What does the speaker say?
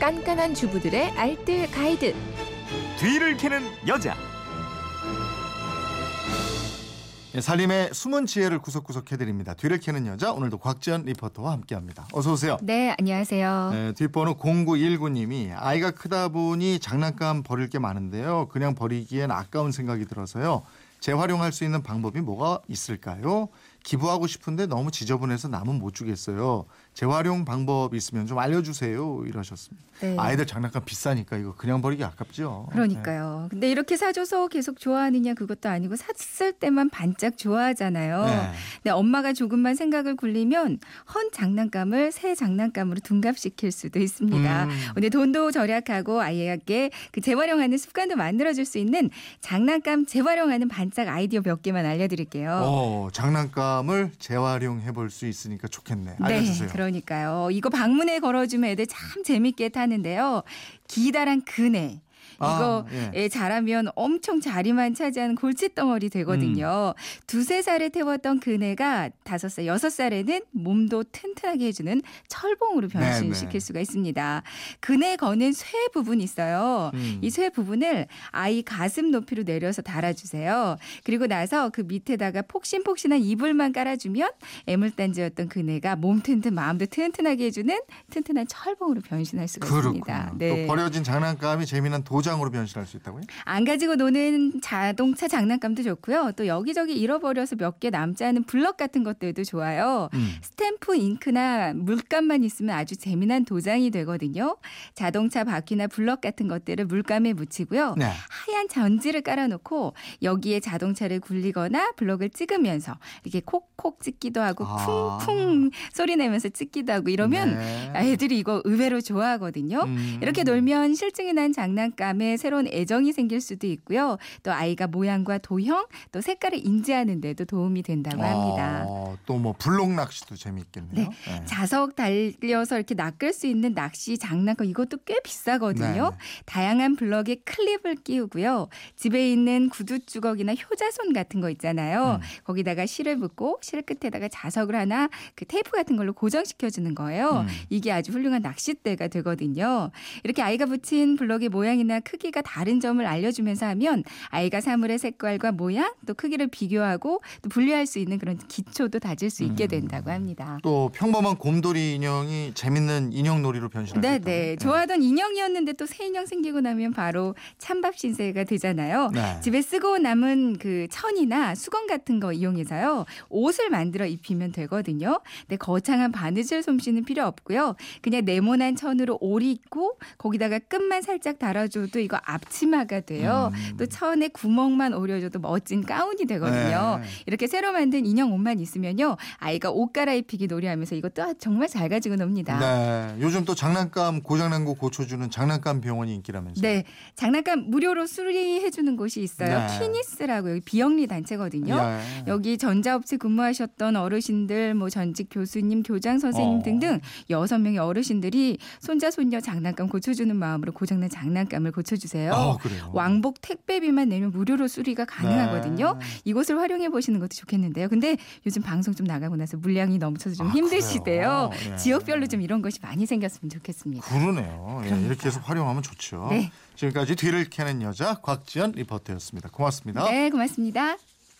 깐깐한 주부들의 알뜰 가이드. 뒤를 캐는 여자. 살림의 숨은 지혜를 구석구석 해드립니다. 뒤를 캐는 여자, 오늘도 곽지연 리포터와 함께합니다. 어서 오세요. 네, 안녕하세요. 네, 뒷번호 0919님이 아이가 크다 보니 장난감 버릴 게 많은데요. 그냥 버리기엔 아까운 생각이 들어서요. 재활용할 수 있는 방법이 뭐가 있을까요? 기부하고 싶은데 너무 지저분해서 남은 못 주겠어요. 재활용 방법 있으면 좀 알려주세요. 이러셨습니다. 네. 아이들 장난감 비싸니까 이거 그냥 버리기 아깝죠. 그러니까요. 네. 근데 이렇게 사줘서 계속 좋아하느냐 그것도 아니고 샀을 때만 반짝 좋아하잖아요. 네. 근데 엄마가 조금만 생각을 굴리면 헌 장난감을 새 장난감으로 둔갑시킬 수도 있습니다. 근데 돈도 절약하고 아이에게 그 재활용하는 습관도 만들어줄 수 있는 장난감 재활용하는 반짝 아이디어 몇 개만 알려드릴게요. 장난감을 재활용해볼 수 있으니까 좋겠네. 알려주세요. 네, 그러니까요. 이거 방문에 걸어주면 애들 참 재밌게 타는데요. 기다란 그네. 이거 예. 잘하면 엄청 자리만 차지하는 골칫덩어리 되거든요. 2, 3살에 태웠던 그네가 5살, 6살에는 몸도 튼튼하게 해주는 철봉으로 변신시킬 수가 있습니다. 그네 거는 쇠 부분이 있어요. 이 쇠 부분을 아이 가슴 높이로 내려서 달아주세요. 그리고 나서 그 밑에다가 폭신폭신한 이불만 깔아주면 애물단지였던 그네가 몸 튼튼, 마음도 튼튼하게 해주는 튼튼한 철봉으로 변신할 수가 있습니다. 네. 또 버려진 장난감이 재미난 도전 장으로 변신할 수 있다고요? 안 가지고 노는 자동차 장난감도 좋고요. 또 여기저기 잃어버려서 몇 개 남지 않은 블럭 같은 것들도 좋아요. 스탬프, 잉크나 물감만 있으면 아주 재미난 도장이 되거든요. 자동차 바퀴나 블럭 같은 것들을 물감에 묻히고요. 네. 하얀 전지를 깔아놓고 여기에 자동차를 굴리거나 블럭을 찍으면서 이렇게 콕콕 찍기도 하고 쿵쿵 소리 내면서 찍기도 하고 이러면 애들이 이거 의외로 좋아하거든요. 이렇게 놀면 실증이 난 장난감 새로운 애정이 생길 수도 있고요. 또 아이가 모양과 도형, 또 색깔을 인지하는 데도 도움이 된다고 합니다. 또 뭐 블록 낚시도 재미있겠네요. 네. 네. 자석 달려서 이렇게 낚을 수 있는 낚시 장난감 이것도 꽤 비싸거든요. 네. 다양한 블럭에 클립을 끼우고요. 집에 있는 구두 주걱이나 효자손 같은 거 있잖아요. 거기다가 실을 붓고 실 끝에다가 자석을 하나 그 테이프 같은 걸로 고정시켜주는 거예요. 이게 아주 훌륭한 낚싯대가 되거든요. 이렇게 아이가 붙인 블럭의 모양이나 크기가 다른 점을 알려주면서 하면 아이가 사물의 색깔과 모양 또 크기를 비교하고 또 분류할 수 있는 그런 기초도 다질 수 있게 된다고 합니다. 또 평범한 곰돌이 인형이 재밌는 인형놀이로 변신할 수 있다고요? 네. 좋아하던 인형이었는데 또 새 인형 생기고 나면 바로 찬밥 신세가 되잖아요. 네. 집에 쓰고 남은 그 천이나 수건 같은 거 이용해서요. 옷을 만들어 입히면 되거든요. 근데 거창한 바느질 솜씨는 필요 없고요. 그냥 네모난 천으로 오리 입고 거기다가 끝만 살짝 달아줘 또 이거 앞치마가 돼요. 또 천에 구멍만 오려줘도 멋진 가운이 되거든요. 네. 이렇게 새로 만든 인형 옷만 있으면요. 아이가 옷 갈아입히기 놀이하면서 이것도 정말 잘 가지고 놉니다. 네. 요즘 또 장난감 고장난 거 고쳐주는 장난감 병원이 인기라면서요. 네. 장난감 무료로 수리해주는 곳이 있어요. 네. 키니스라고 여기 비영리 단체거든요. 네. 여기 전자업체 근무하셨던 어르신들, 뭐 전직 교수님, 교장 선생님 등등 6명의 어르신들이 손자, 손녀 장난감 고쳐주는 마음으로 고장난 장난감을 고쳐주세요. 왕복 택배비만 내면 무료로 수리가 가능하거든요. 네. 이곳을 활용해 보시는 것도 좋겠는데요. 근데 요즘 방송 좀 나가고 나서 물량이 넘쳐서 좀 힘드시대요. 네. 지역별로 좀 이런 것이 많이 생겼으면 좋겠습니다. 그러네요. 예, 이렇게 해서 활용하면 좋죠. 네. 지금까지 뒤를 캐는 여자 곽지연 리포터였습니다. 고맙습니다. 네, 고맙습니다.